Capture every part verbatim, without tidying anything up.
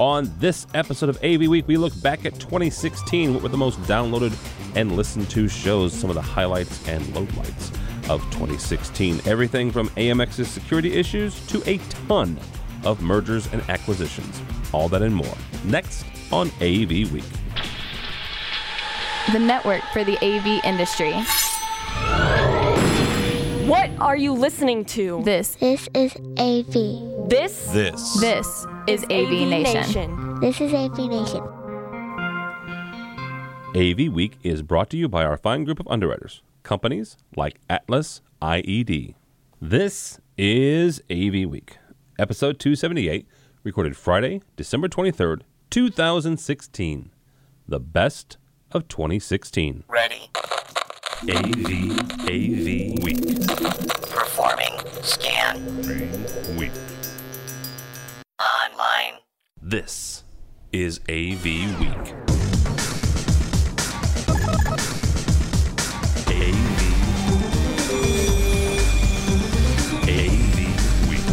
On this episode of A V Week, we look back at twenty sixteen, what were the most downloaded and listened to shows, some of the highlights and lowlights of twenty sixteen. Everything from A M X's security issues to a ton of mergers and acquisitions. All that and more. Next on A V Week. The network for the A V industry. What are you listening to? This. This is A V. This. This. This is A V Nation. This is A V Nation. A V Week is brought to you by our fine group of underwriters, companies like Atlas I E D. This is A V Week, episode two seventy-eight, recorded Friday, December twenty-third, two thousand sixteen. The best of twenty sixteen. Ready. A V, A V Week. Performing scan. Week. Online. This is A V Week. A V. A V Week.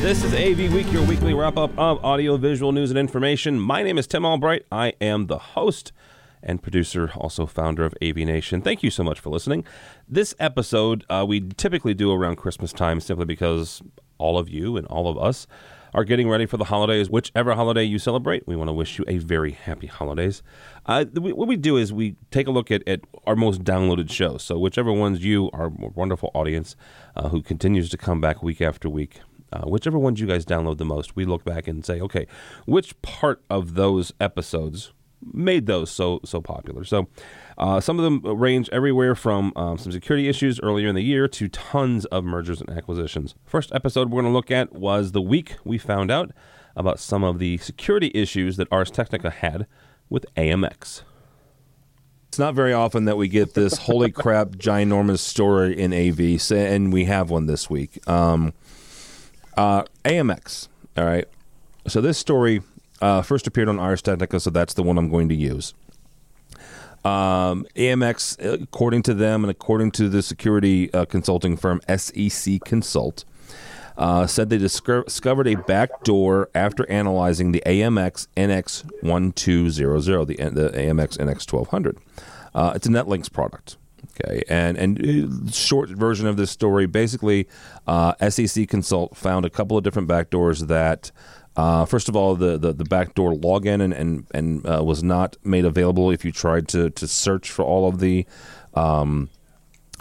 This is A V Week, your weekly wrap-up of audiovisual news and information. My name is Tim Albright. I am the host and producer, also founder of A V Nation. Thank you so much for listening. This episode uh, we typically do around Christmas time simply because all of you and all of us are getting ready for the holidays. Whichever holiday you celebrate, we want to wish you a very happy holidays. Uh, we, what we do is we take a look at, at our most downloaded shows. So whichever ones you, our wonderful audience, uh, who continues to come back week after week, Uh, whichever ones you guys download the most, we look back and say, okay, which part of those episodes made those so so popular. So uh, some of them range everywhere from um, some security issues earlier in the year to tons of mergers and acquisitions. First episode we're going to look at was the week we found out about some of the security issues that Ars Technica had with A M X. It's not very often that we get this holy crap, ginormous story in A V, and we have one this week. Um, uh, A M X, all right. So this story Uh, first appeared on Ars Technica, so that's the one I'm going to use. Um, A M X, according to them and according to the security uh, consulting firm S E C Consult, uh, said they disco- discovered a backdoor after analyzing the A M X N X twelve hundred, the, the A M X N X twelve hundred. Uh, it's a Netlinks product. Okay, and and short version of this story, basically, uh, S E C Consult found a couple of different backdoors that, uh, first of all, the, the, the backdoor login and and, and uh, was not made available if you tried to, to search for all of the um,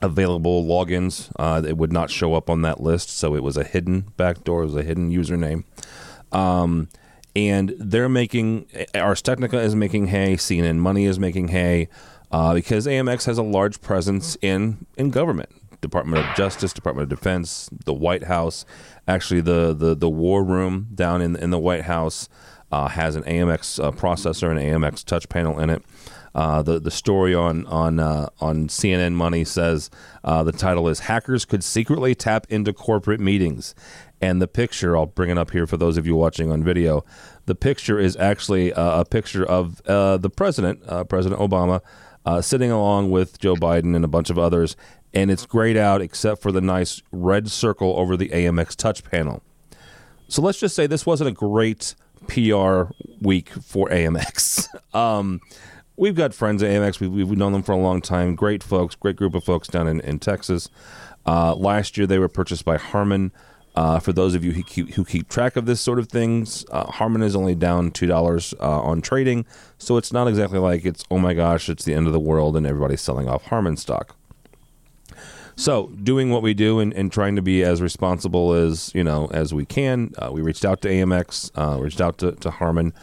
available logins. Uh, it would not show up on that list, so it was a hidden backdoor. It was a hidden username. Um, and they're making, Ars Technica is making hay, C N N Money is making hay, Uh, because A M X has a large presence in, in government, Department of Justice, Department of Defense, the White House. Actually, the, the, the war room down in, in the White House uh, has an A M X uh, processor, an A M X touch panel in it. Uh, the, the story on on uh, on C N N Money says uh, the title is Hackers Could Secretly Tap Into Corporate Meetings. And the picture, I'll bring it up here for those of you watching on video. The picture is actually uh, a picture of uh, the president, uh, President Obama, Uh, sitting along with Joe Biden and a bunch of others, and it's grayed out except for the nice red circle over the A M X touch panel. So let's just say this wasn't a great P R week for A M X. um, we've got friends at A M X. We've, we've known them for a long time. Great folks, great group of folks down in, in Texas. Uh, last year, they were purchased by Harman. Uh, for those of you who keep, who keep track of this sort of things, uh, Harman is only down two dollars uh, on trading, so it's not exactly like it's, oh my gosh, it's the end of the world and everybody's selling off Harman stock. So doing what we do and, and trying to be as responsible as, you know, as we can, uh, we reached out to A M X, uh, reached out to, to Harman,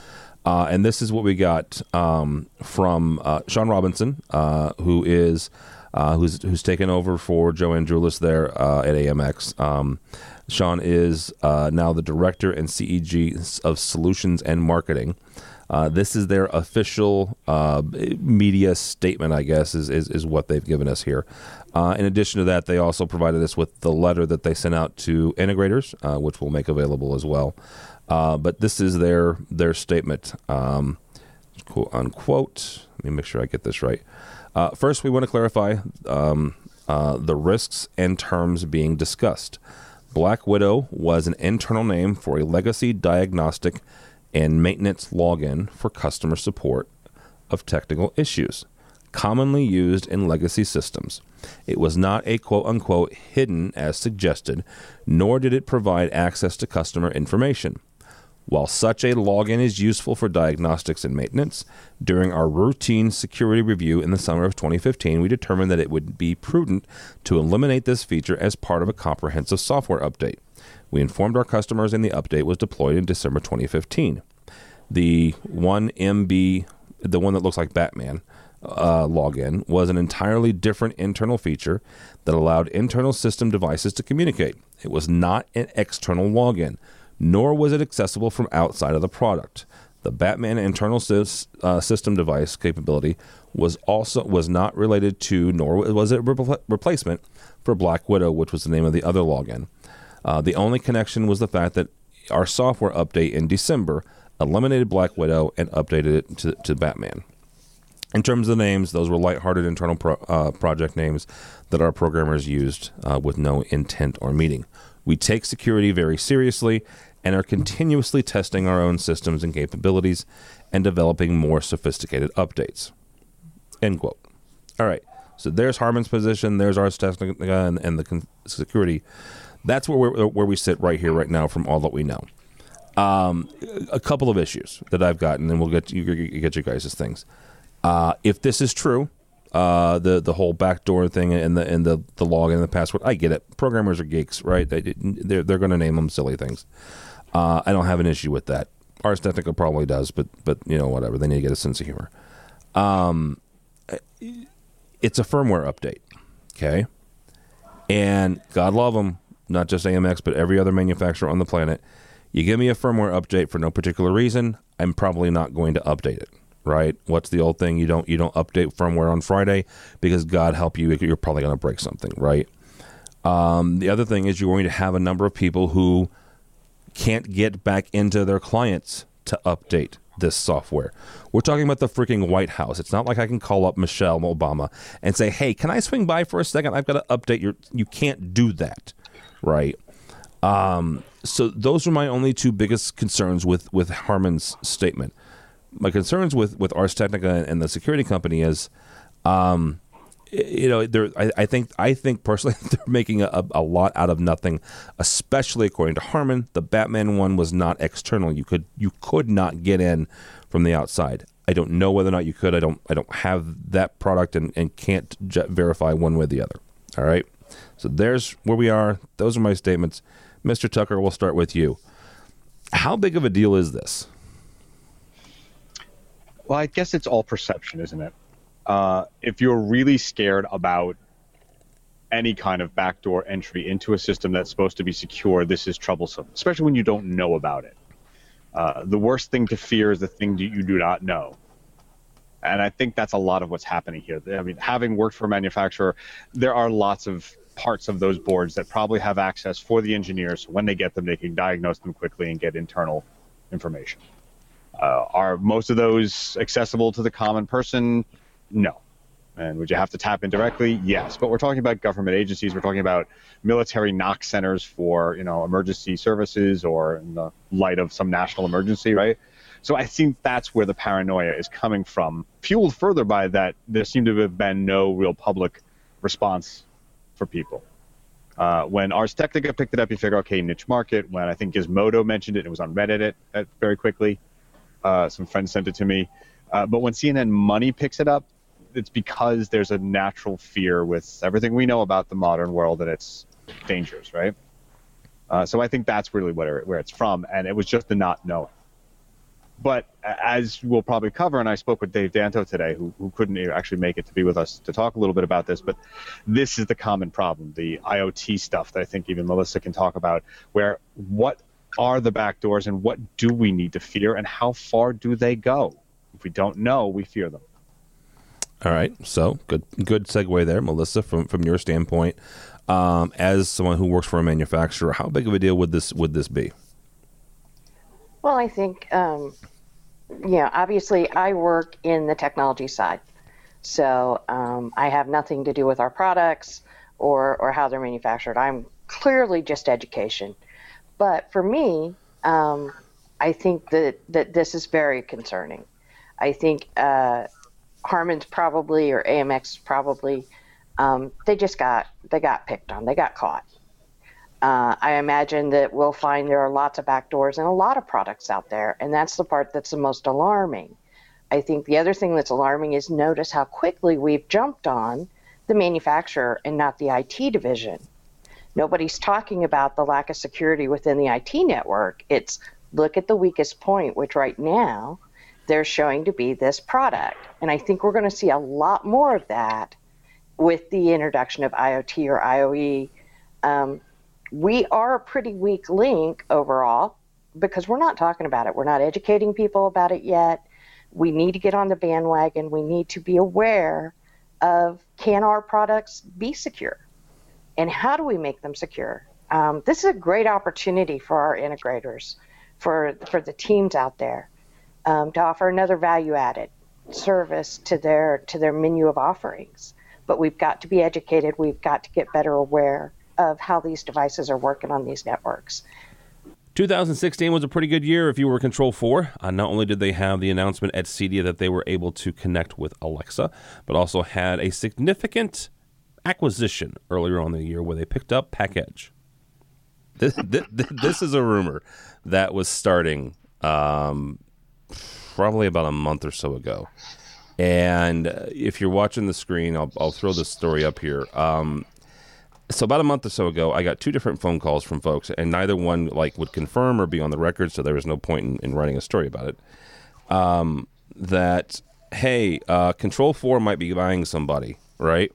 uh, and this is what we got um, from uh, Sean Robinson, uh, who is... Uh, who's who's taken over for Joe Andrulis there uh, at A M X. Um, Sean is uh, now the director and C E G of Solutions and Marketing. Uh, this is their official uh, media statement, I guess, is, is, is what they've given us here. Uh, in addition to that, they also provided us with the letter that they sent out to integrators, uh, which we'll make available as well. Uh, but this is their, their statement, um, quote unquote. Let me make sure I get this right. Uh, first, we want to clarify um, uh, the risks and terms being discussed. Black Widow was an internal name for a legacy diagnostic and maintenance login for customer support of technical issues, commonly used in legacy systems. It was not a quote-unquote hidden as suggested, nor did it provide access to customer information. While such a login is useful for diagnostics and maintenance, during our routine security review in the summer of twenty fifteen, we determined that it would be prudent to eliminate this feature as part of a comprehensive software update. We informed our customers and the update was deployed in December twenty fifteen. The one M B, the one that looks like Batman, Uh, login was an entirely different internal feature that allowed internal system devices to communicate. It was not an external login, nor was it accessible from outside of the product. The Batman internal sys, uh, system device capability was also was not related to, nor was it re- replacement for Black Widow, which was the name of the other login. Uh, the only connection was the fact that our software update in December eliminated Black Widow and updated it to, to Batman. In terms of the names, those were lighthearted internal pro, uh, project names that our programmers used uh, with no intent or meaning. We take security very seriously and are continuously testing our own systems and capabilities and developing more sophisticated updates. End quote. All right. So there's Harman's position. There's Ars Technica and, and the con- security. That's where we're, where we sit right here, right now, from all that we know. Um, a couple of issues that I've gotten, and we'll get you, you get you guys' things. Uh, if this is true, uh, the the whole backdoor thing and the and the, the login and the password, I get it. Programmers are geeks, right? They they're they're going to name them silly things. Uh, I don't have an issue with that. Ars Technica probably does, but but you know whatever. They need to get a sense of humor. Um, it's a firmware update, okay? And God love them, not just A M X, but every other manufacturer on the planet. You give me a firmware update for no particular reason, I'm probably not going to update it. Right? What's the old thing? You don't you don't update firmware on Friday because God help you, you're probably going to break something, right? Um, the other thing is you're going to have a number of people who can't get back into their clients to update this software. We're talking about the freaking White House. It's not like I can call up Michelle Obama and say, hey, can I swing by for a second? I've got to update your... You can't do that, right? Um, so those are my only two biggest concerns with, with Harman's statement. My concerns with, with Ars Technica and the security company is, um, you know, they're, I, I think I think personally they're making a, a lot out of nothing, especially according to Harman. The Batman one was not external; you could you could not get in from the outside. I don't know whether or not you could. I don't I don't have that product and, and can't j- verify one way or the other. All right, so there's where we are. Those are my statements, Mister Tucker. We'll start with you. How big of a deal is this? Well, I guess it's all perception, isn't it? Uh, if you're really scared about any kind of backdoor entry into a system that's supposed to be secure, this is troublesome, especially when you don't know about it. Uh, the worst thing to fear is the thing that you do not know. And I think that's a lot of what's happening here. I mean, having worked for a manufacturer, there are lots of parts of those boards that probably have access for the engineers. So when they get them, they can diagnose them quickly and get internal information. Uh, are most of those accessible to the common person? No. And would you have to tap in directly? Yes. But we're talking about government agencies. We're talking about military knock centers for, you know, emergency services or in the light of some national emergency, right? So I think that's where the paranoia is coming from, fueled further by that there seemed to have been no real public response for people. Uh, when Ars Technica picked it up, you figure, okay, niche market. When I think Gizmodo mentioned it, it was on Reddit it, it very quickly. Uh, some friends sent it to me. Uh, but when C N N Money picks it up, it's because there's a natural fear with everything we know about the modern world and its dangers, right? Uh, so I think that's really where, where it's from. And it was just the not knowing. But as we'll probably cover, and I spoke with Dave Danto today, who, who couldn't actually make it to be with us to talk a little bit about this, but this is the common problem, the IoT stuff that I think even Melissa can talk about, where what are the back doors and what do we need to fear and how far do they go? If we don't know, we fear them. All right. So good, good segue there, Melissa, from, from your standpoint, um, as someone who works for a manufacturer, how big of a deal would this, would this be? Well, I think, um, you know, obviously I work in the technology side, so um, I have nothing to do with our products or, or how they're manufactured. I'm clearly just education. But for me, um, I think that, that this is very concerning. I think uh, Harman's probably, or A M X probably, um, they just got, they got picked on, they got caught. Uh, I imagine that we'll find there are lots of backdoors and a lot of products out there, and that's the part that's the most alarming. I think the other thing that's alarming is notice how quickly we've jumped on the manufacturer and not the I T division. Nobody's talking about the lack of security within the I T network. It's look at the weakest point, which right now they're showing to be this product. And I think we're going to see a lot more of that with the introduction of IoT or I O E. Um, we are a pretty weak link overall because we're not talking about it. We're not educating people about it yet. We need to get on the bandwagon. We need to be aware of, can our products be secure? And how do we make them secure? Um, this is a great opportunity for our integrators, for, for the teams out there, um, to offer another value-added service to their to their menu of offerings. But we've got to be educated. We've got to get better aware of how these devices are working on these networks. two thousand sixteen was a pretty good year if you were Control four. Uh, not only did they have the announcement at Cedia that they were able to connect with Alexa, but also had a significant acquisition earlier on in the year where they picked up PacEdge. This, this, this is a rumor that was starting um, probably about a month or so ago. And if you're watching the screen, I'll, I'll throw this story up here. Um, so about a month or so ago, I got two different phone calls from folks, and neither one like would confirm or be on the record, so there was no point in, in writing a story about it. Um, that, hey, uh, Control four might be buying somebody, right?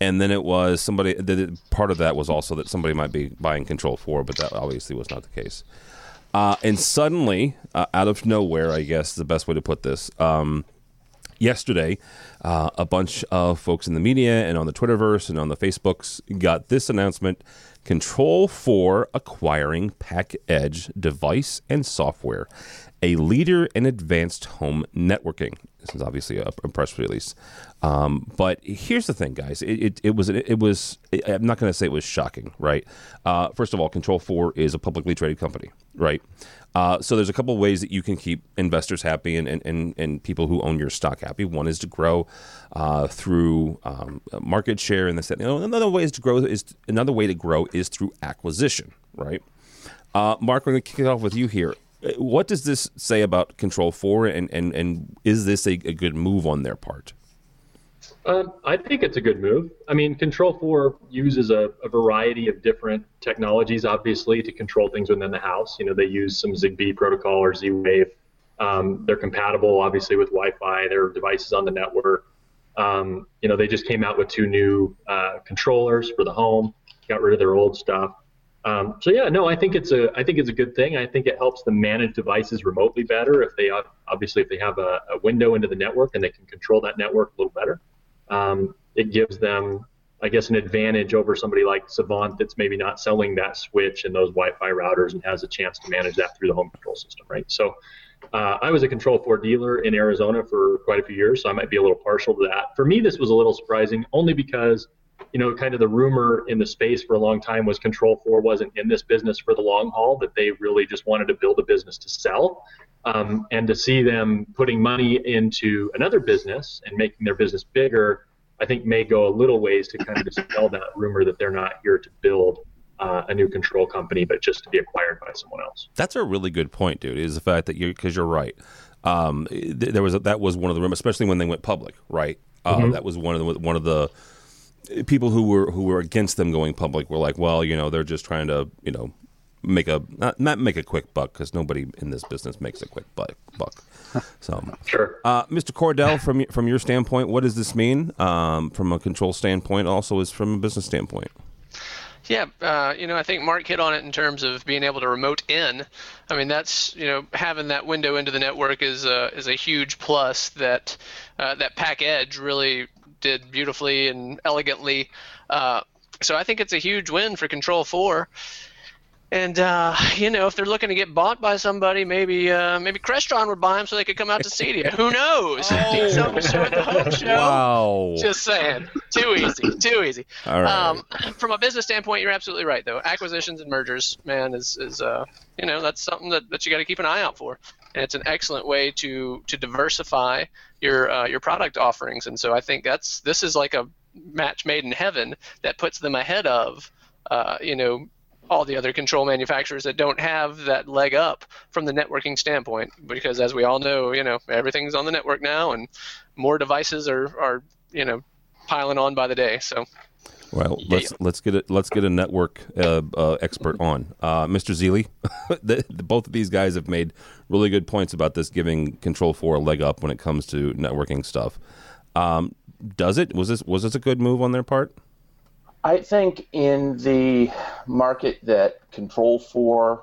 And then it was somebody, part of that was also that somebody might be buying Control four, but that obviously was not the case. Uh, and suddenly, uh, out of nowhere, I guess is the best way to put this, um, yesterday, uh, a bunch of folks in the media and on the Twitterverse and on the Facebooks got this announcement, Control four acquiring PacEdge device and software, a leader in advanced home networking. This is obviously a, a press release. Um, but here's the thing, guys. It it, it was, it, it was it, I'm not going to say it was shocking, right? Uh, first of all, Control four is a publicly traded company, right? Uh, so there's a couple of ways that you can keep investors happy and, and, and, and people who own your stock happy. One is to grow uh, through um, market share and this and that. Another way is to grow is another way to grow is through acquisition, right? Uh, Mark, we're going to kick it off with you here. What does this say about Control four, and, and, and is this a, a good move on their part? Um, I think it's a good move. I mean, Control four uses a, a variety of different technologies, obviously, to control things within the house. You know, they use some Zigbee protocol or Z-Wave. Um, they're compatible, obviously, with Wi-Fi. Their devices on the network. Um, you know, they just came out with two new uh, controllers for the home, got rid of their old stuff. Um, so yeah, no, I think it's a I think it's a good thing. I think it helps them manage devices remotely better if they obviously if they have a, a window into the network and they can control that network a little better. Um, it gives them, I guess, an advantage over somebody like Savant that's maybe not selling that switch and those Wi-Fi routers and has a chance to manage that through the home control system, right? So uh, I was a Control four dealer in Arizona for quite a few years, so I might be a little partial to that. For me, this was a little surprising only because, you know, kind of the rumor in the space for a long time was Control four wasn't in this business for the long haul, that they really just wanted to build a business to sell. Um, and to see them putting money into another business and making their business bigger, I think may go a little ways to kind of dispel that rumor that they're not here to build uh, a new control company, but just to be acquired by someone else. That's a really good point, dude, is the fact that you, because you're right. Um, th- there was a, that was one of the rumors, especially when they went public, right? Uh, mm-hmm. That was one of the, one of the, people who were who were against them going public were like, well, you know, they're just trying to, you know, make a not, not make a quick buck, because nobody in this business makes a quick buck. buck. So, sure. uh, Mister Cordell, from from your standpoint, what does this mean um, from a control standpoint? Also, is from a business standpoint. Yeah, uh, you know, I think Mark hit on it in terms of being able to remote in. I mean, that's, you know, having that window into the network is a is a huge plus that uh, that PacEdge really did beautifully and elegantly. Uh, so I think it's a huge win for Control four. And, uh, you know, if they're looking to get bought by somebody, maybe uh, maybe Crestron would buy them so they could come out to Cedia. Who knows? Oh. Something to show at the home show. Wow. Just saying. Too easy. Too easy. All right. Um, from a business standpoint, you're absolutely right, though. Acquisitions and mergers, man, is, is uh, you know, that's something that, that you got to keep an eye out for. And it's an excellent way to to diversify your uh, your product offerings. And so I think that's this is like a match made in heaven that puts them ahead of, uh, you know, all the other control manufacturers that don't have that leg up from the networking standpoint, because as we all know, you know, everything's on the network now and more devices are, are you know, piling on by the day. So, well, yeah. let's let's get it. Let's get a network uh, uh, expert on, uh, Mister Zeeley. the, the, both of these guys have made really good points about this, giving Control four a leg up when it comes to networking stuff. Um, does it, was this, was this a good move on their part? I think in the market that Control four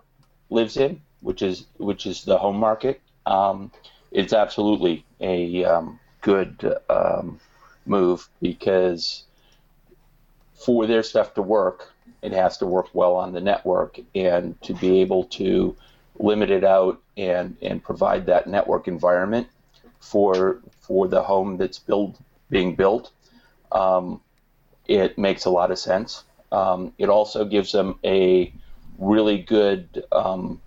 lives in, which is which is the home market, um, it's absolutely a um, good um, move, because for their stuff to work, it has to work well on the network, and to be able to limit it out and, and provide that network environment for for the home that's build, being built. Um, It makes a lot of sense. Um, it also gives them a really good um,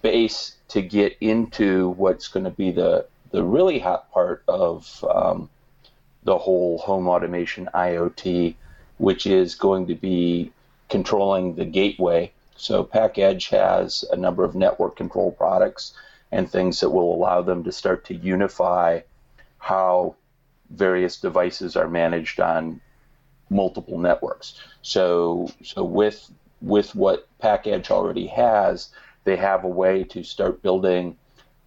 base to get into what's going to be the, the really hot part of um, the whole home automation I O T, which is going to be controlling the gateway. So PacEdge has a number of network control products and things that will allow them to start to unify how various devices are managed on multiple networks. So so with with what PacEdge already has, they have a way to start building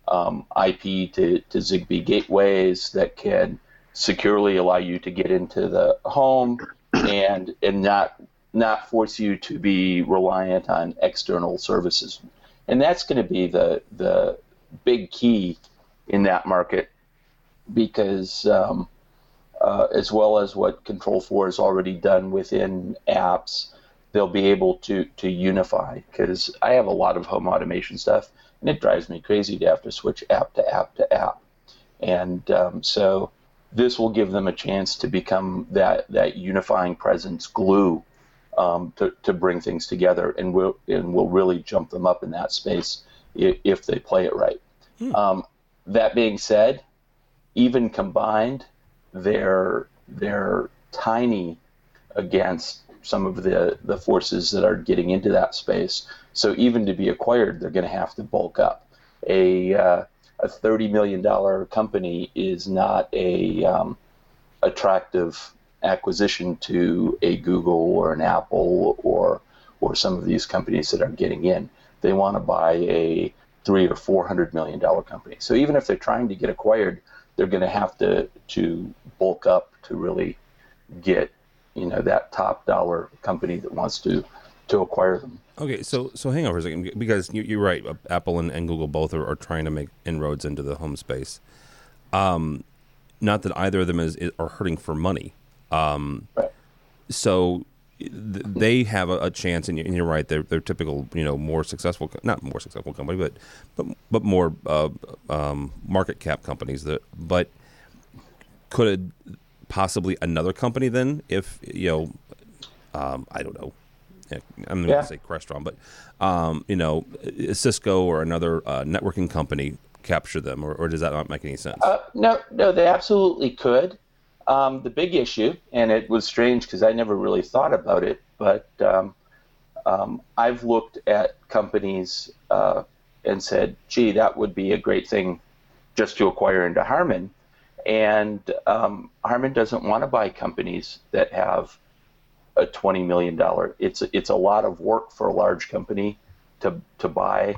um, I P to, to Zigbee gateways that can securely allow you to get into the home and and not not force you to be reliant on external services. And that's going to be the the big key in that market, because um, Uh, as well as what Control four has already done within apps, they'll be able to, to unify. Because I have a lot of home automation stuff, and it drives me crazy to have to switch app to app to app. And um, so this will give them a chance to become that, that unifying presence glue um, to, to bring things together, and we'll, and we'll really jump them up in that space if, if they play it right. Hmm. Um, that being said, even combined, They're they're tiny against some of the, the forces that are getting into that space. So even to be acquired, they're going to have to bulk up. A uh, a thirty million dollar company is not a um, attractive acquisition to a Google or an Apple or or some of these companies that are getting in. They want to buy a three or four hundred million dollar company. So even if they're trying to get acquired, they're going to have to to bulk up to really get, you know, that top dollar company that wants to to acquire them. Okay, so so hang on for a second, because you, you're right. Apple and, and Google both are, are trying to make inroads into the home space. Um, not that either of them is, is are hurting for money. Um, right. So th- they have a, a chance, and you're, and you're right. They're they're typical, you know, more successful, not more successful company, but but but more uh, um, market cap companies that, but. Could possibly another company then, if, you know, um, I don't know, I'm not yeah. going to say Crestron, but, um, you know, Cisco or another uh, networking company capture them, or, or does that not make any sense? Uh, no, no, they absolutely could. Um, the big issue, and it was strange because I never really thought about it, but um, um, I've looked at companies uh, and said, gee, that would be a great thing just to acquire into Harman. And um, Harman doesn't want to buy companies that have a twenty million dollars. It's it's a lot of work for a large company to to buy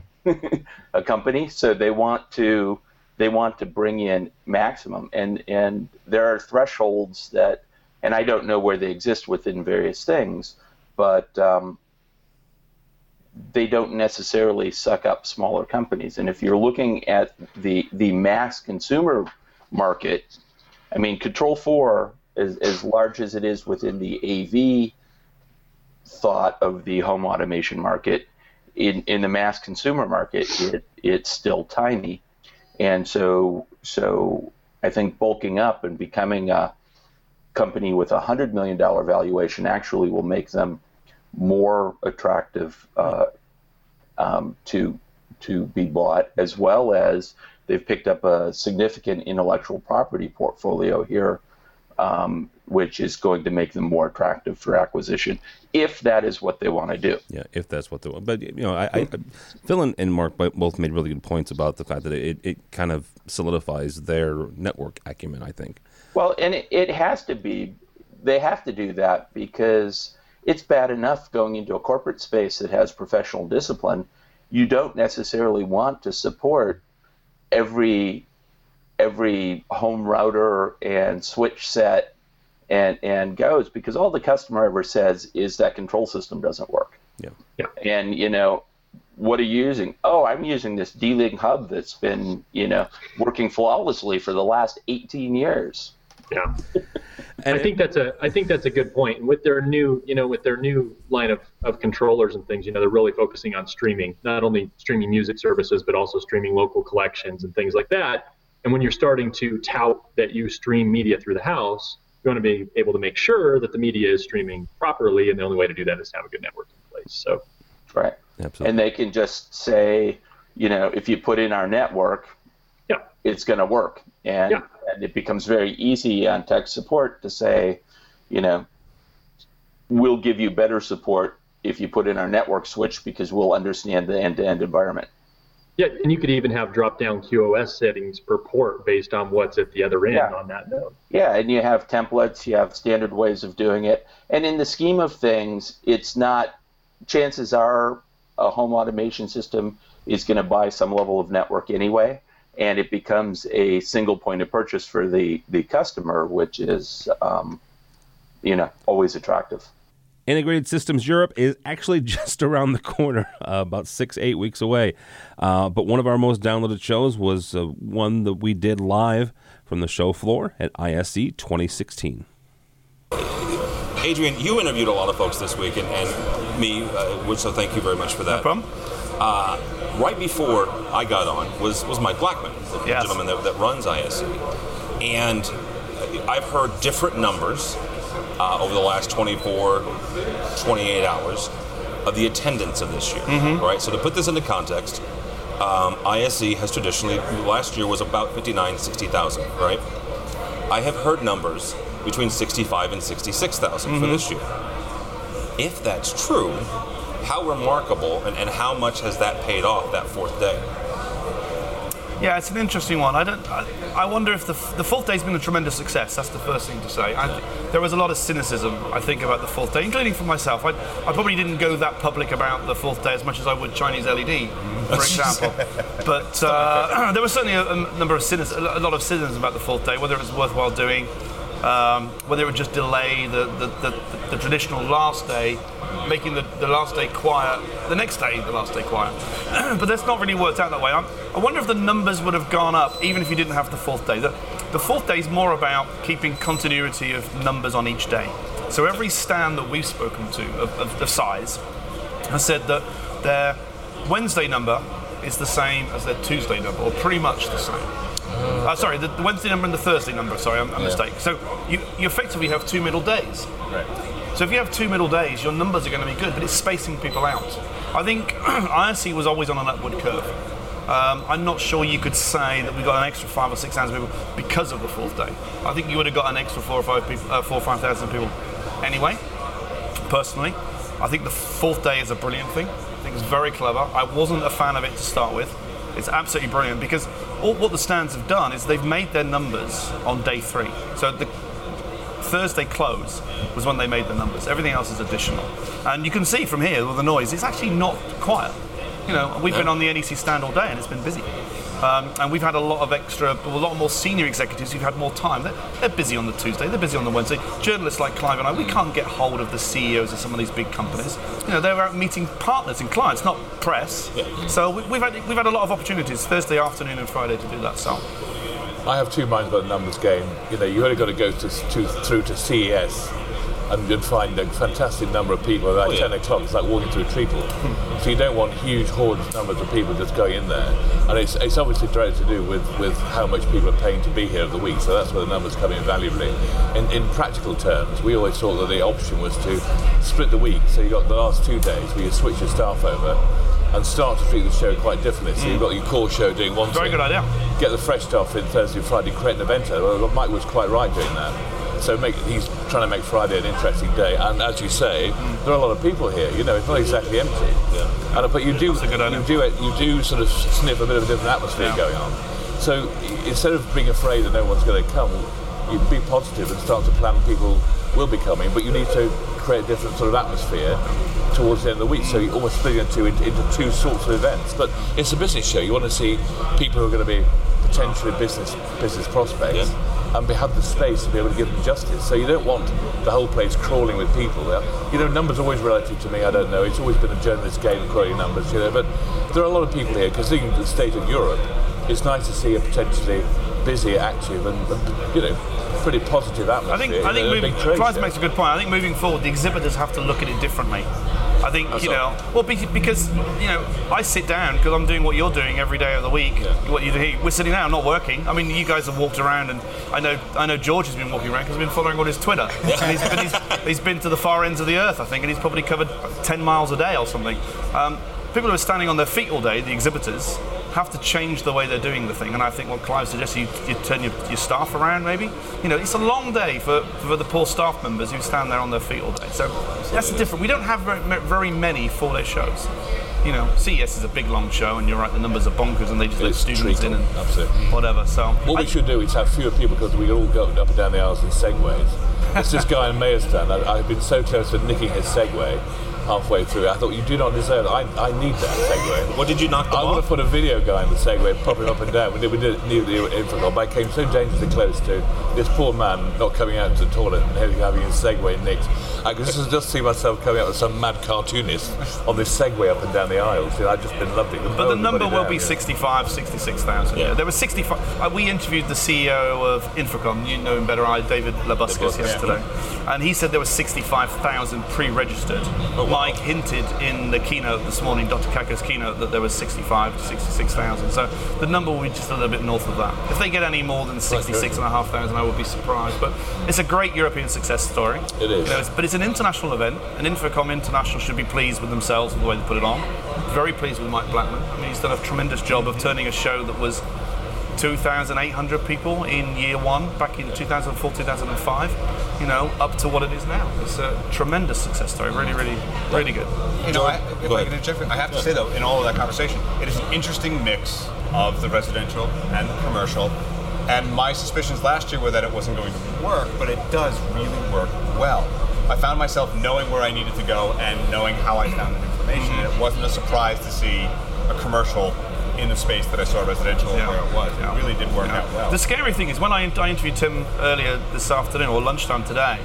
a company. So they want to they want to bring in maximum. And and there are thresholds that, and I don't know where they exist within various things, but um, they don't necessarily suck up smaller companies. And if you're looking at the the mass consumer market, I mean, Control four, as, as large as it is within the A V thought of the home automation market, in, in the mass consumer market, it, it's still tiny. And so so I think bulking up and becoming a company with a one hundred million dollars valuation actually will make them more attractive uh, um, to to be bought, as well as they've picked up a significant intellectual property portfolio here, um, which is going to make them more attractive for acquisition, if that is what they want to do. Yeah, if that's what they want. But, you know, I, I, Phil and, and Mark both made really good points about the fact that it, it kind of solidifies their network acumen, I think. Well, and it, it has to be. They have to do that because it's bad enough going into a corporate space that has professional discipline. You don't necessarily want to support every every home router and switch set and and goes, because all the customer ever says is that control system doesn't work. Yeah. Yeah. And, you know, what are you using? Oh, I'm using this D-Link hub that's been, you know, working flawlessly for the last eighteen years. Yeah. And I think that's a I think that's a good point. And with their new, you know, with their new line of, of controllers and things, you know, they're really focusing on streaming, not only streaming music services, but also streaming local collections and things like that. And when you're starting to tout that you stream media through the house, you want to be able to make sure that the media is streaming properly, and the only way to do that is to have a good network in place. So, right. Absolutely. And they can just say, you know, if you put in our network, yeah, it's going to work. And, yeah. and it becomes very easy on tech support to say, you know, we'll give you better support if you put in our network switch, because we'll understand the end-to-end environment. Yeah, and you could even have drop-down Q O S settings per port based on what's at the other end yeah. on that node. Yeah, and you have templates, you have standard ways of doing it. And in the scheme of things, it's not, chances are a home automation system is going to buy some level of network anyway. And it becomes a single point of purchase for the, the customer, which is, um, you know, always attractive. Integrated Systems Europe is actually just around the corner, uh, about six, eight weeks away. Uh, but one of our most downloaded shows was uh, one that we did live from the show floor at I S E twenty sixteen. Adrian, you interviewed a lot of folks this week, and, and me, uh, so thank you very much for that. No problem. Uh, right before I got on was, was Mike Blackman, the yes. gentleman that, that runs I S E. And I've heard different numbers uh, over the last twenty-four, twenty-eight hours of the attendance of this year, mm-hmm. right? So to put this into context, um, I S E has traditionally, last year was about fifty-nine, sixty thousand, right? I have heard numbers between sixty-five and sixty-six thousand mm-hmm. for this year. If that's true, how remarkable, and, and how much has that paid off that fourth day? Yeah, it's an interesting one. I don't. I, I wonder if the the fourth day's been a tremendous success. That's the first thing to say. I, yeah. There was a lot of cynicism, I think, about the fourth day, including for myself. I, I probably didn't go that public about the fourth day as much as I would Chinese L E D, for example. But uh, there was certainly a, a number of cynicism, a lot of cynicism about the fourth day, whether it was worthwhile doing. Um, whether it would just delay the, the, the, the traditional last day, making the, the last day quiet, the next day the last day quiet. But that's not really worked out that way. I'm, I wonder if the numbers would have gone up even if you didn't have the fourth day. The, the fourth day is more about keeping continuity of numbers on each day. So every stand that we've spoken to of, of, of size has said that their Wednesday number is the same as their Tuesday number, or pretty much the same. Uh, sorry, the Wednesday number and the Thursday number. Sorry, I'm a yeah. mistake. So you, you effectively have two middle days. Right. So if you have two middle days, your numbers are going to be good, but it's spacing people out. I think I S E was always on an upward curve. Um, I'm not sure you could say that we got an extra five or six thousand people because of the fourth day. I think you would have got an extra four or five people, uh, four or five thousand people, anyway. Personally, I think the fourth day is a brilliant thing. I think it's very clever. I wasn't a fan of it to start with. It's absolutely brilliant because all, what the stands have done is they've made their numbers on day three. So the Thursday close was when they made the numbers. Everything else is additional. And you can see from here with the noise, it's actually not quiet. You know, we've been on the N E C stand all day and it's been busy. Um, and we've had a lot of extra, a lot more senior executives who've had more time. They're, they're busy on the Tuesday, they're busy on the Wednesday. Journalists like Clive and I, we can't get hold of the C E Os of some of these big companies. You know, they're out meeting partners and clients, not press. Yeah. So we, we've had we've had a lot of opportunities Thursday afternoon and Friday to do that. So I have two minds about the numbers game. You know, you only got to go to, to through to C E S and you'd find a fantastic number of people around oh, yeah. ten o'clock. It's like walking through a treacle. Hmm. So you don't want huge hordes, numbers of people just going in there. And it's it's obviously directly to do with, with how much people are paying to be here of the week, so that's where the numbers come in valuably. In, in practical terms, we always thought that the option was to split the week, so you got the last two days where you switch your staff over and start to treat the show quite differently. So you've got your core show doing one thing. Very good idea. Get the fresh stuff in Thursday and Friday, create an event. Well, Mike was quite right doing that. So make, he's trying to make Friday an interesting day. And as you say, mm. there are a lot of people here. You know, it's not exactly empty. Yeah. And but you do, That's a good idea. you do it. You do sort of sniff a bit of a different atmosphere yeah. going on. So instead of being afraid that no one's going to come, you be positive and start to plan people will be coming, but you need to create a different sort of atmosphere towards the end of the week, so you almost split into, into two sorts of events. But it's a business show. You want to see people who are going to be potentially business business prospects yeah. and have the space to be able to give them justice. So you don't want the whole place crawling with people. You know, numbers are always relative to me. I don't know. It's always been a journalist game, quoting numbers, you know. But there are a lot of people here, because thinking of the state of Europe, it's nice to see a potentially busy, active, and, and you know, pretty positive atmosphere. I think, I think moving, Clive makes a good point. I think moving forward, the exhibitors have to look at it differently. I think, That's you know, well, because, you know, I sit down because I'm doing what you're doing every day of the week, yeah. what you do here. We're sitting down, not working. I mean, you guys have walked around, and I know I know George has been walking around because I've been following on his Twitter. and he's, been, he's, he's been to the far ends of the earth, I think, and he's probably covered ten miles a day or something. Um, people who are standing on their feet all day, the exhibitors, have to change the way they're doing the thing, and I think what Clive suggests, you, you turn your, your staff around maybe. You know, it's a long day for, for the poor staff members who stand there on their feet all day. So that's the difference. We don't have very, very many four-day shows. You know, C E S is a big long show, and you're right, the numbers are bonkers, and they just it's let students treacle. in and Absolutely. whatever. So what I, we should do is have fewer people, because we all go up and down the aisles in segways. It's this guy in Mayorstown. I, I've been so close to nicking his segway halfway through. I thought, you do not deserve it. I, I need that segue. What did you knock them I off? I would have put a video guy in the segue, popping up and down. We did, we did near the Infracon, but I came so dangerously close to this poor man not coming out to the toilet and having his segue nicked. I could just, just see myself coming out with some mad cartoonist on this segue up and down the aisles. You know, I've just been lovely. But the number will down, be yeah. sixty-five, sixty-six thousand. Yeah. Yeah. There were sixty-five. Uh, we interviewed the C E O of Infracon, you know him better, I, David Labuskus, yesterday, yeah. and he said there were sixty-five thousand pre-registered. Oh, Mike hinted in the keynote this morning, Doctor Kaka's keynote, that there was sixty-five to sixty-six thousand. So the number will be just a little bit north of that. If they get any more than sixty-six and a half thousand, I would be surprised. But it's a great European success story. It is. You know, it's, but it's an international event, and Infocom International should be pleased with themselves with the way they put it on. Very pleased with Mike Blackman. I mean, he's done a tremendous job of turning a show that was two thousand eight hundred people in year one, back in two thousand four, two thousand five, you know, up to what it is now. It's a tremendous success story, really, really, really good. You know, I, if Go I can interject, I have to say though, in all of that conversation, it is an interesting mix of the residential and the commercial, and my suspicions last year were that it wasn't going to work, but it does really work well. I found myself knowing where I needed to go and knowing how I found that information, and it wasn't a surprise to see a commercial in the space that I saw residential yeah. where it was. It yeah. really did work yeah. out well. The scary thing is, when I, I interviewed Tim earlier this afternoon, or lunchtime today,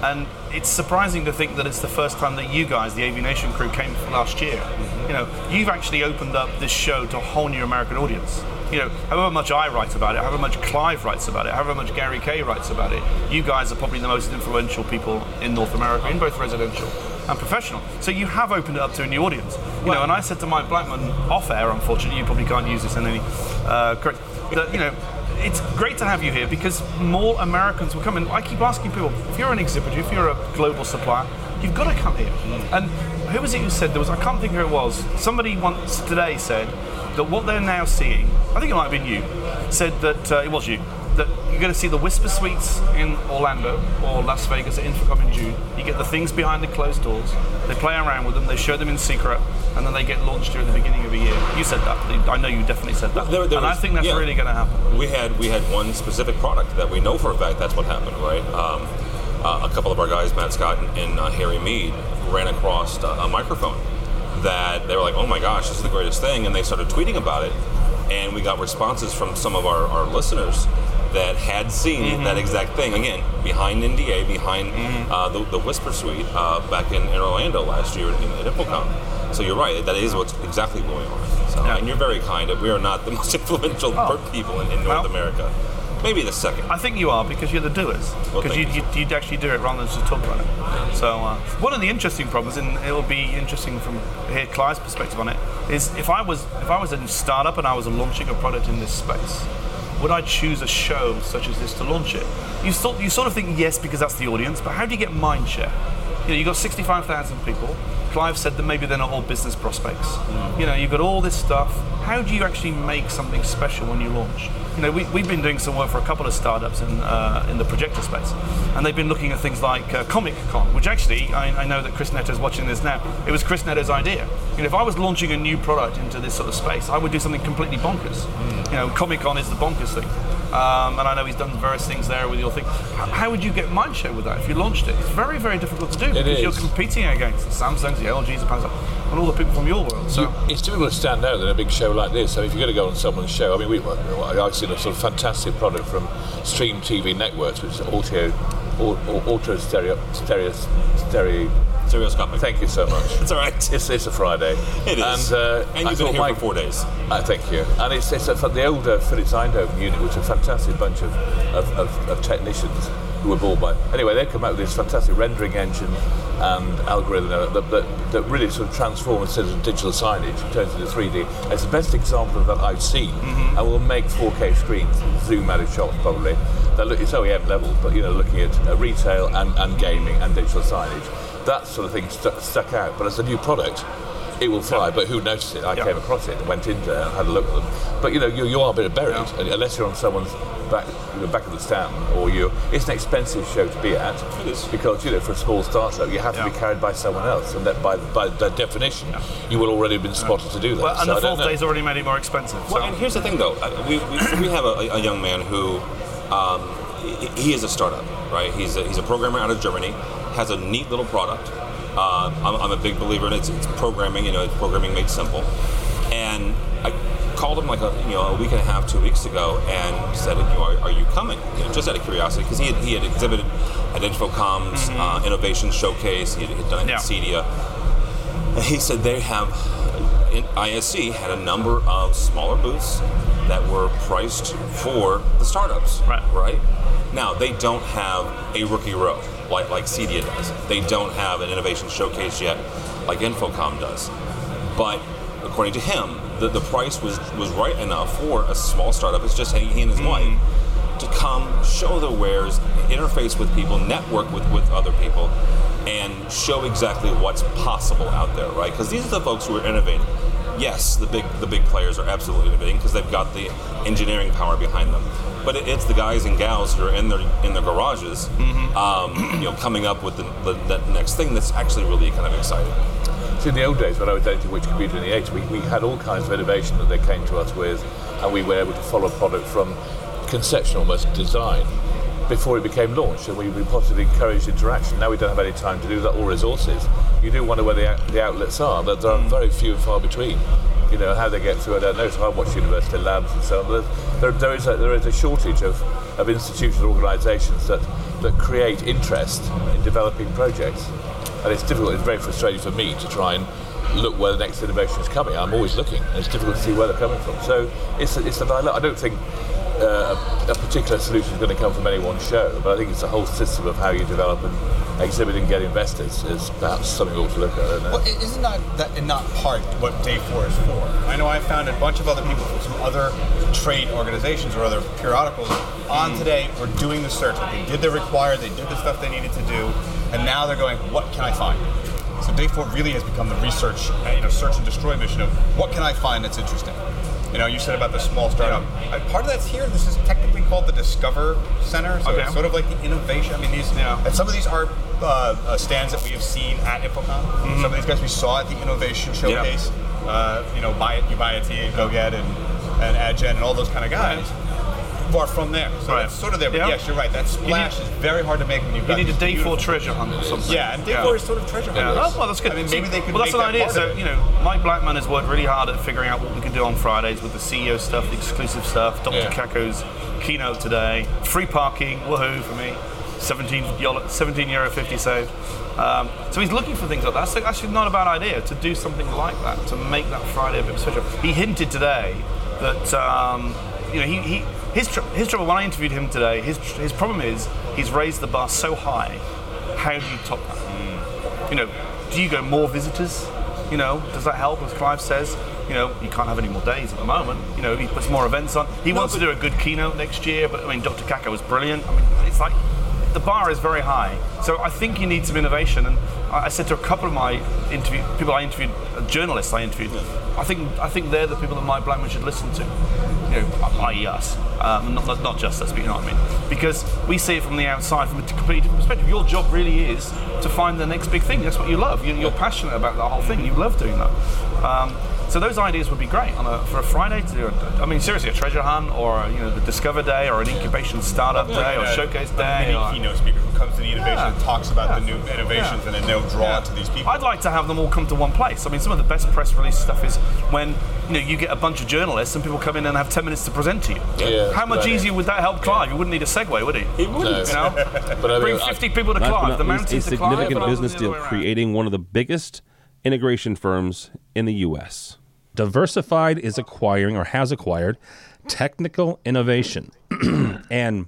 and it's surprising to think that it's the first time that you guys, the A V Nation crew, came last year. Mm-hmm. You know, you've actually opened up this show to a whole new American audience. You know, however much I write about it, however much Clive writes about it, however much Gary Kay writes about it, you guys are probably the most influential people in North America, in both residential and professional. So you have opened it up to a new audience. You well, know, and I said to Mike Blackman off air, unfortunately, you probably can't use this in any uh, correct, that, you know, it's great to have you here because more Americans will come in. I keep asking people, if you're an exhibitor, if you're a global supplier, you've got to come here. And who was it who said, there was, I can't think who it was, somebody once today said that what they're now seeing, I think it might have been you, said that, uh, it was you, that you're going to see the Whisper Suites in Orlando or Las Vegas at Infocom in June. You get the things behind the closed doors, they play around with them, they show them in secret, and then they get launched here at the beginning of a year. You said that. I know you definitely said that. There, there and was, I think that's yeah, really going to happen. We had we had one specific product that we know for a fact that's what happened, right? Um, uh, a couple of our guys, Matt Scott and, and uh, Harry Mead, ran across a, a microphone that they were like, oh my gosh, this is the greatest thing, and they started tweeting about it, and we got responses from some of our, our listeners that had seen mm-hmm. that exact thing, again, behind N D A, behind mm-hmm. uh, the, the Whisper Suite uh, back in, in Orlando last year at Infocom. So you're right, that is what's exactly going on. So, yeah. And you're very kind. We are not the most influential oh. people in, in North well, America. Maybe the second. I think you are, because you're the doers. Because well, you, you, you'd actually do it rather than just talk about it. So uh, one of the interesting problems, and it'll be interesting from here, Clive's perspective on it, is if I was if I was a startup and I was launching a product in this space, would I choose a show such as this to launch it? You sort you sort of think yes, because that's the audience, but how do you get mindshare? You know, you've got sixty-five thousand people. Clive said that maybe they're not all business prospects. Mm. You know, you've got all this stuff. How do you actually make something special when you launch? You know, we, we've been doing some work for a couple of startups in uh, in the projector space, and they've been looking at things like uh, Comic Con, which actually, I, I know that Chris Neto's watching this now. It was Chris Neto's idea. You know, if I was launching a new product into this sort of space, I would do something completely bonkers. Mm. You know, Comic Con is the bonkers thing. Um, and I know he's done various things there with your thing. How would you get mindshare with that if you launched it? It's very, very difficult to do it because is. You're competing against the Samsungs, the L Gs, the Panasonic, and all the people from your world. So you, it's difficult to stand out in a big show like this. I mean, if you're going to go on someone's show, I mean, we, I've seen a sort of fantastic product from Stream T V Networks, which is audio, auto stereo, stereo, stereo. Stereoscopic. Thank you so much. It's all right. It's, it's a Friday. It is. And, uh, and you've I been here Mike, for four days. Uh, thank you. And it's, it's, it's like the old uh, Philips Eindhoven unit, which is a fantastic bunch of, of, of, of technicians who were bought by... Anyway, they come out with this fantastic rendering engine and algorithm that, that, that really sort of transforms digital signage, turns into three D. It's the best example of that I've seen, mm-hmm. and will make four K screens, zoom out of shops probably. That look, it's O E M level, but you know, looking at uh, retail and, and gaming and digital signage. That sort of thing st- stuck out, but as a new product, it will fly. But who noticed it? I yeah. came across it, and went in there, had a look at them. But you know, you, you are a bit buried yeah. unless you're on someone's back, you know, back of the stand, or you. It's an expensive show to be at because you know, for a small startup, you have yeah. to be carried by someone else, and that by by that definition, yeah. you will already have been spotted yeah. to do that. Well, and so the fourth day's already made it more expensive. Well, so. And here's the thing, though, we we, we have a, a young man who, um, he is a startup, right? He's a, he's a programmer out of Germany. Has a neat little product. Uh, I'm, I'm a big believer in it. It's, it's programming, you know, it's programming made simple. And I called him like a, you know, a week and a half, two weeks ago, and said, you know, are, are you coming? You know, just out of curiosity, because he had, he had exhibited at Infocom's mm-hmm. uh, Innovation Showcase. He had, had done it yeah. at Cedia. And he said they have, I S E had a number of smaller booths that were priced for the startups, right? right? Now, they don't have a rookie row like, like Cedia does. They don't have an innovation showcase yet like Infocom does. But according to him, the, the price was, was right enough for a small startup. It's just he and his mm-hmm. wife to come, show their wares, interface with people, network with, with other people, and show exactly what's possible out there, right? Because these are the folks who are innovating. Yes, the big the big players are absolutely innovating because they've got the engineering power behind them. But it, it's the guys and gals who are in their in their garages, mm-hmm. um, you know, coming up with the, the that next thing that's actually really kind of exciting. See, in the old days when I was editing Which Computer in the eighties, we, we had all kinds of innovation that they came to us with, and we were able to follow product from conception almost design before it became launched, and we, we positively encouraged interaction. Now we don't have any time to do that or resources. You do wonder where the, the outlets are, that there are very few and far between. You know, how they get through, I don't know, so I watch university labs and so on. There, there, is, a, there is a shortage of, of institutions and organisations that, that create interest in developing projects. And it's difficult, it's very frustrating for me to try and look where the next innovation is coming. I'm always looking, and it's difficult to see where they're coming from. So it's a, it's a dialogue. I don't think Uh, a, a particular solution is going to come from any one show, but I think it's the whole system of how you develop and exhibit and get investors is perhaps something we ought to look at. I don't know. Well, isn't that, that in that part what day four is for? I know I found a bunch of other people from other trade organizations or other periodicals on today were doing the search. Like they did the required, they did the stuff they needed to do, and now they're going, what can I find? So day four really has become the research, you know, search and destroy mission of what can I find that's interesting? You know, you said about the small startup. Yeah. Part of that's here. This is technically called the Discover Center, so okay. it's sort of like the innovation. I mean, these, you know, and some of these are uh, stands that we have seen at Infocom. Mm-hmm. Some of these guys we saw at the Innovation Showcase. Yeah. Uh, you know, buy it, you buy it, you go get, and and AdGen and all those kind of guys. Right. Far from there, so right. that's sort of there. But yeah. yes, you're right. That splash you need, is very hard to make when you've got. You need a day four treasure hunt or something. Yeah, and day yeah. four is sort of treasure hunt. Yeah. Oh, well, that's good. I mean, maybe they could. Well, that's an that idea. So you know, Mike Blackman has worked really hard at figuring out what we can do on Fridays with the C E O stuff, the exclusive stuff, Doctor Yeah. Kako's keynote today, free parking, woohoo for me, seventeen euro fifty saved. Um, so he's looking for things like that. So actually, not a bad idea to do something like that to make that Friday a bit special. He hinted today that um, you know, he, he his tr- his trouble when I interviewed him today, his tr- his problem is he's raised the bar so high. How do you top that? Mm. You know, do you go more visitors? You know, does that help? As Clive says, you know, you can't have any more days at the moment. You know, he puts more events on. He no, wants to do a good keynote next year, but I mean, Doctor Kaka was brilliant. I mean, it's like the bar is very high. So I think you need some innovation. And I said to a couple of my interview people I interviewed, journalists I interviewed, yeah. I think I think they're the people that Mike Blackman should listen to. You know, that is us, um, not, not just us, but you know what I mean. Because we see it from the outside, from a completely different perspective. Your job really is to find the next big thing. That's what you love. You're passionate about that whole thing. You love doing that. Um, so those ideas would be great on a, for a Friday to do. A, I mean, seriously, a treasure hunt, or you know, the Discover Day, or an incubation startup well, day, like or a, showcase a day. Mini or, keynote speaker who comes to the innovation yeah, and talks about yeah, the new innovations, yeah, and then they'll draw yeah. to these people. I'd like to have them all come to one place. I mean, some of the best press release stuff is when you know you get a bunch of journalists and people come in and have ten minutes to present to you. Yeah, yeah, how much easier idea. Would that help Clive? Yeah. You wouldn't need a segue, would he? He wouldn't. No. You know, but bring I, fifty people to Clive. The mountain to Clive. A significant business deal, creating one of the biggest integration firms in the U S Diversified is acquiring or has acquired Technical Innovation. And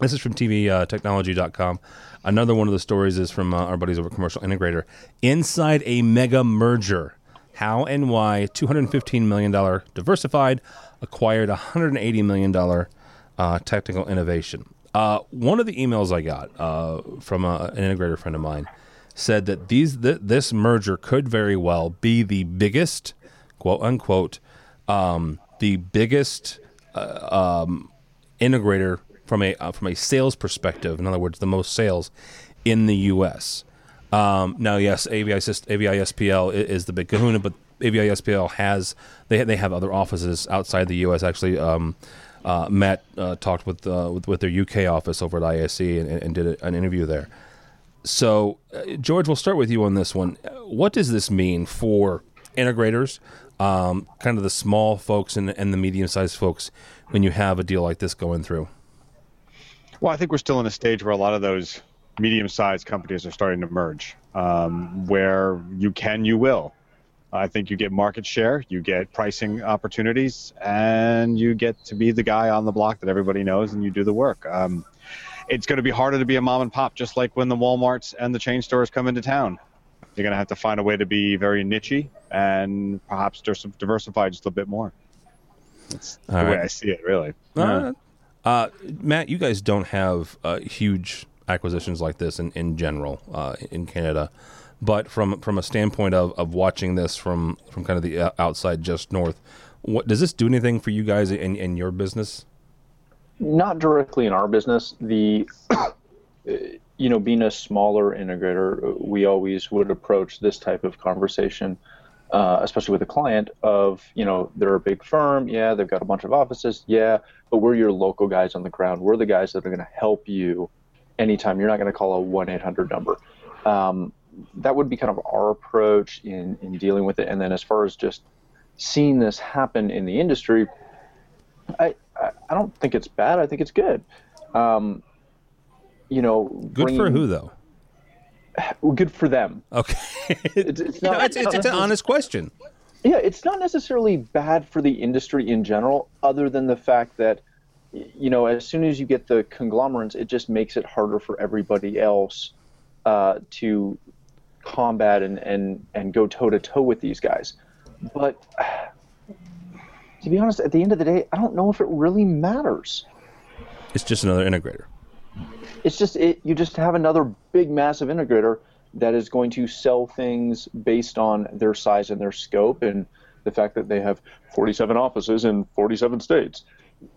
this is from T V technology dot com. Another one of the stories is from uh, our buddies over at Commercial Integrator. Inside a mega merger, how and why two hundred fifteen million dollars Diversified acquired one hundred eighty million dollars uh, Technical Innovation. Uh, one of the emails I got uh, from a, an integrator friend of mine said that these th- this merger could very well be the biggest, quote unquote, um, the biggest uh, um, integrator from a uh, from a sales perspective. In other words, the most sales in the U S Um, now, yes, A V I S P L is the big kahuna, but A V I S P L has they they have other offices outside the U S Actually, um, uh, Matt uh, talked with, uh, with with their U K office over at I S E and, and did a, an interview there. So, uh, George, we'll start with you on this one. What does this mean for integrators, um, kind of the small folks and, and the medium-sized folks, when you have a deal like this going through? Well, I think we're still in a stage where a lot of those medium-sized companies are starting to merge. Um, where you can, you will. I think you get market share, you get pricing opportunities, and you get to be the guy on the block that everybody knows, and you do the work. Um, It's going to be harder to be a mom and pop, just like when the Walmarts and the chain stores come into town. You're going to have to find a way to be very niche-y and perhaps diversify just a bit more. That's the All way right. I see it, really. Uh, yeah. uh, Matt, you guys don't have uh, huge acquisitions like this in, in general uh, in Canada. But from from a standpoint of, of watching this from, from kind of the outside just north, what does this do anything for you guys in, in your business? Not directly in our business. The, you know, being a smaller integrator, we always would approach this type of conversation, uh, especially with a client of, you know, they're a big firm. Yeah, they've got a bunch of offices. Yeah, but we're your local guys on the ground. We're the guys that are going to help you anytime. You're not going to call a one eight hundred number. Um, that would be kind of our approach in, in dealing with it. And then as far as just seeing this happen in the industry, I I don't think it's bad. I think it's good. Um, you know, good bringing, for who though? Well, good for them. Okay, it's, it's not. No, it's, it's, it's an honest question. Yeah, it's not necessarily bad for the industry in general, other than the fact that, you know, as soon as you get the conglomerates, it just makes it harder for everybody else uh, to combat and and and go toe to toe with these guys. But to be honest, at the end of the day, I don't know if it really matters. It's just another integrator. It's just, it, you just have another big, massive integrator that is going to sell things based on their size and their scope and the fact that they have forty-seven offices in forty-seven states.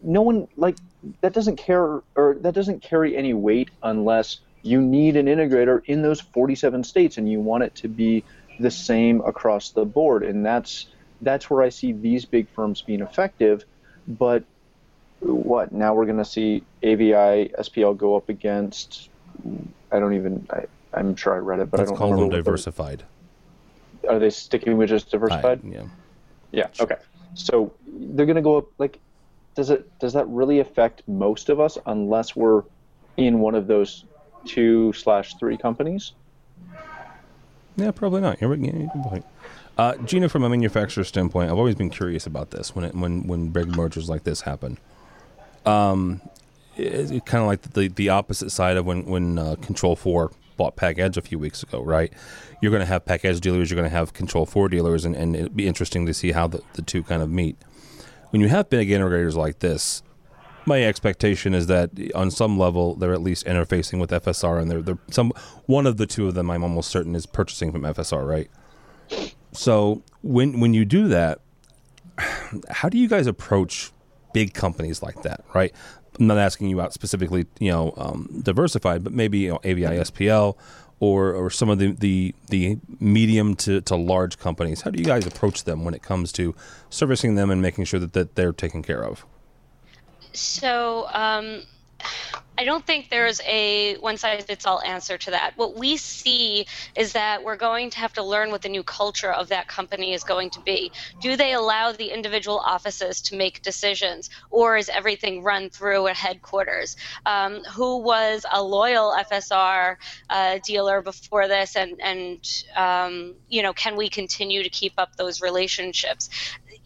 No one, like, that doesn't care, or that doesn't carry any weight unless you need an integrator in those forty-seven states and you want it to be the same across the board. And that's, That's where I see these big firms being effective. But what, now we're going to see A V I S P L go up against, I don't even, I, I'm sure I read it, but Let's I don't know. Let's call them Diversified. They, are they sticking with just Diversified? I, yeah. Yeah, sure. Okay. So they're going to go up, like, does it? Does that really affect most of us unless we're in one of those two slash three companies? Yeah, probably not. You're, you're, you're Uh, Gina, from a manufacturer standpoint, I've always been curious about this when it, when when big mergers like this happen. Um, it's it kind of like the the opposite side of when when uh, Control four bought PacEdge a few weeks ago, right? You're going to have PacEdge dealers, you're going to have Control four dealers, and, and it'd be interesting to see how the, the two kind of meet. When you have big integrators like this, my expectation is that on some level they're at least interfacing with F S R, and they're, they're some one of the two of them, I'm almost certain, is purchasing from F S R, right? So when when you do that, how do you guys approach big companies like that, right? I'm not asking you out specifically, you know, um, Diversified, but maybe, you know, A V I S P L or or some of the, the the medium to to large companies. How do you guys approach them when it comes to servicing them and making sure that, that they're taken care of? So um, I don't think there's a one-size-fits-all answer to that. What we see is that we're going to have to learn what the new culture of that company is going to be. Do they allow the individual offices to make decisions, or is everything run through at headquarters? Um, who was a loyal F S R uh, dealer before this, and, and um, you know, can we continue to keep up those relationships?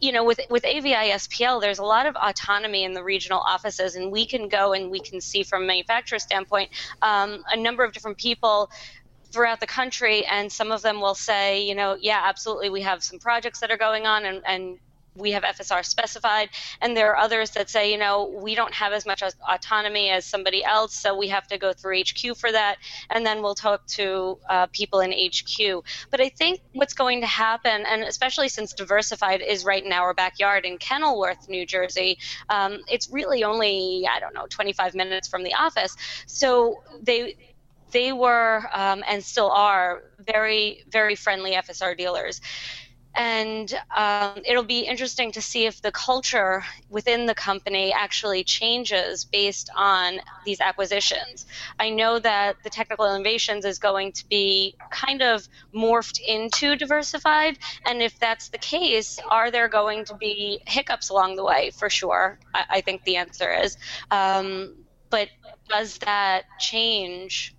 You know, with with A V I S P L, there's a lot of autonomy in the regional offices, and we can go and we can see from a manufacturer standpoint um, a number of different people throughout the country, and some of them will say, you know, yeah, absolutely, we have some projects that are going on, and, and we have F S R specified, and there are others that say, you know, we don't have as much autonomy as somebody else, so we have to go through H Q for that, and then we'll talk to uh, people in H Q. But I think what's going to happen, and especially since Diversified is right in our backyard in Kenilworth, New Jersey, um, it's really only, I don't know, twenty-five minutes from the office, so they... They were, um, and still are, very, very friendly F S R dealers. And um, it'll be interesting to see if the culture within the company actually changes based on these acquisitions. I know that the Technical Innovations is going to be kind of morphed into Diversified, and if that's the case, are there going to be hiccups along the way? For sure, I, I think the answer is. Um, but does that change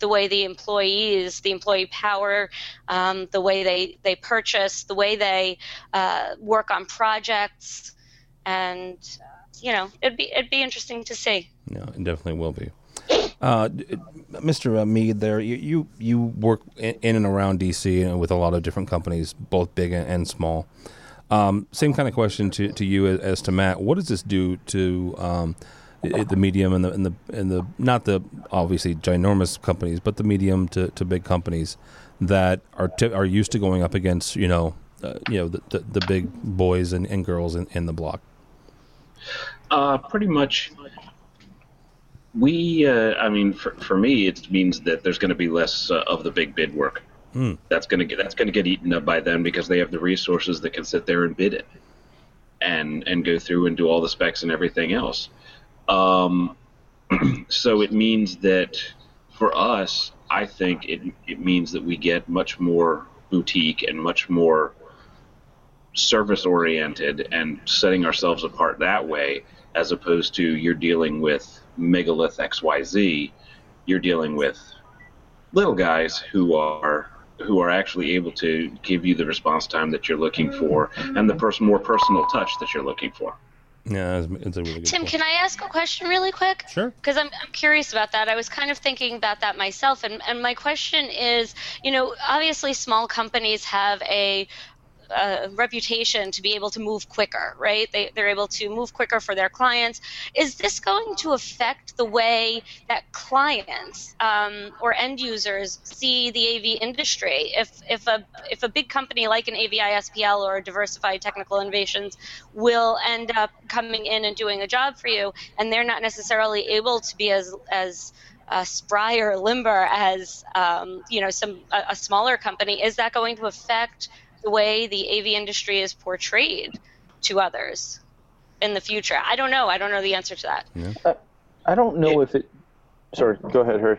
the way the employees, the employee power, um, the way they, they purchase, the way they uh, work on projects? And, you know, it'd be it'd be interesting to see. No, it definitely will be. Uh, Mister Mead there, you, you, you work in and around D C with a lot of different companies, both big and small. Um, same kind of question to, to you as to Matt. What does this do to... Um, It, the medium and the and the and the not the obviously ginormous companies, but the medium to, to big companies that are t- are used to going up against you know uh, you know the, the, the big boys and, and girls in, in the block? Uh, pretty much, we. Uh, I mean, for for me, it means that there's going to be less uh, of the big bid work. Mm. That's going to get that's going to get eaten up by them because they have the resources that can sit there and bid it, and and go through and do all the specs and everything else. Um, so it means that for us, I think it it means that we get much more boutique and much more service oriented and setting ourselves apart that way, as opposed to you're dealing with megalith X Y Z, you're dealing with little guys who are who are actually able to give you the response time that you're looking for and the pers- more personal touch that you're looking for. Yeah, it's a really good Tim, point. Can I ask a question really quick? Sure. Because I'm I'm curious about that. I was kind of thinking about that myself, and, and my question is, you know, obviously small companies have a, a reputation to be able to move quicker, right? They they're able to move quicker for their clients. Is this going to affect the way that clients um, or end users see the A V industry? If if a if a big company like an A V I S P L or a Diversified Technical Innovations will end up coming in and doing a job for you, and they're not necessarily able to be as as Uh, spry or limber as um, you know some a, a smaller company, is that going to affect the way the A V industry is portrayed to others in the future? I don't know. I don't know the answer to that. Yeah. Uh, I don't know it, if it. Sorry, go ahead, Harry.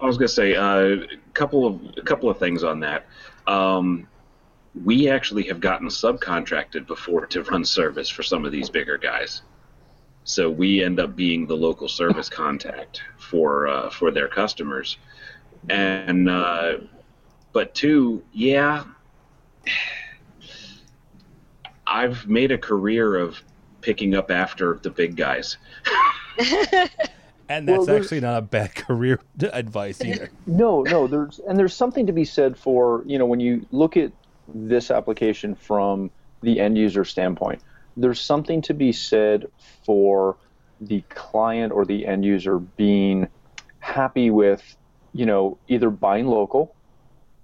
I was going to say uh, a couple of a couple of things on that. Um, we actually have gotten subcontracted before to run service for some of these bigger guys. So we end up being the local service contact for uh, for their customers, and uh, but two, yeah, I've made a career of picking up after the big guys. And that's well, actually not a bad career advice either. No, no. There's and there's something to be said for, you know, when you look at this application from the end user standpoint, there's something to be said for the client or the end user being happy with, you know, either buying local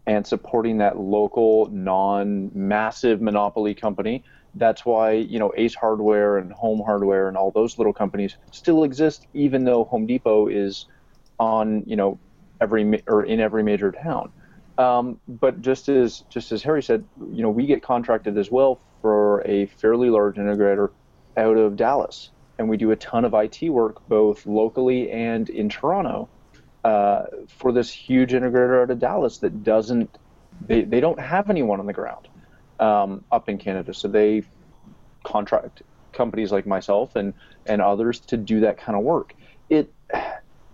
and supporting that local non-massive monopoly company. That's why, you know, Ace Hardware and Home Hardware and all those little companies still exist, even though Home Depot is on, you know, every or in every major town. Um, but just as just as Harry said, you know, we get contracted as well for a fairly large integrator out of Dallas, and we do a ton of I T work both locally and in Toronto uh, for this huge integrator out of Dallas that doesn't they, they don't have anyone on the ground. Um, up in Canada. So they contract companies like myself and, and others to do that kind of work. It,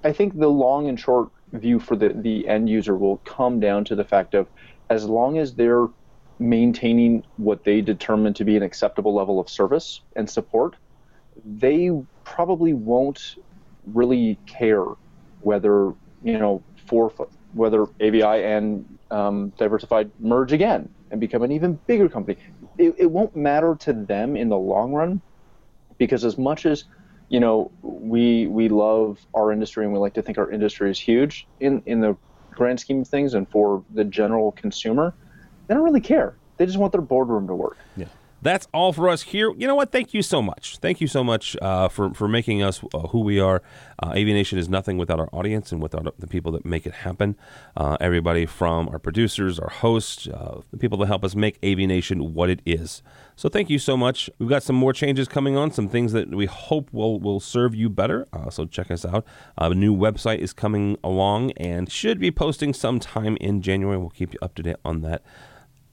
I think the long and short view for the, the end user will come down to the fact of, as long as they're maintaining what they determine to be an acceptable level of service and support, they probably won't really care whether, you know, for, whether A V I and um, Diversified merge again and become an even bigger company. It, it won't matter to them in the long run, because as much as, you know, we we love our industry and we like to think our industry is huge in, in the grand scheme of things and for the general consumer, they don't really care. They just want their boardroom to work. Yeah. That's all for us here. You know what? Thank you so much. Thank you so much uh, for, for making us uh, who we are. Uh, A V Nation is nothing without our audience and without the people that make it happen. Uh, everybody from our producers, our hosts, uh, the people that help us make A V Nation what it is. So thank you so much. We've got some more changes coming on, some things that we hope will, will serve you better. Uh, so check us out. Uh, a new website is coming along and should be posting sometime in January. We'll keep you up to date on that.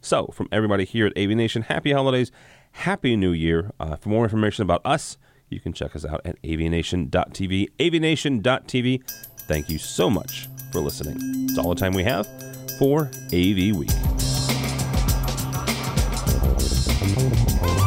So, from everybody here at A V Nation, happy holidays, happy new year. Uh, for more information about us, you can check us out at a v nation dot t v, a v nation dot t v. Thank you so much for listening. It's all the time we have for A V Week.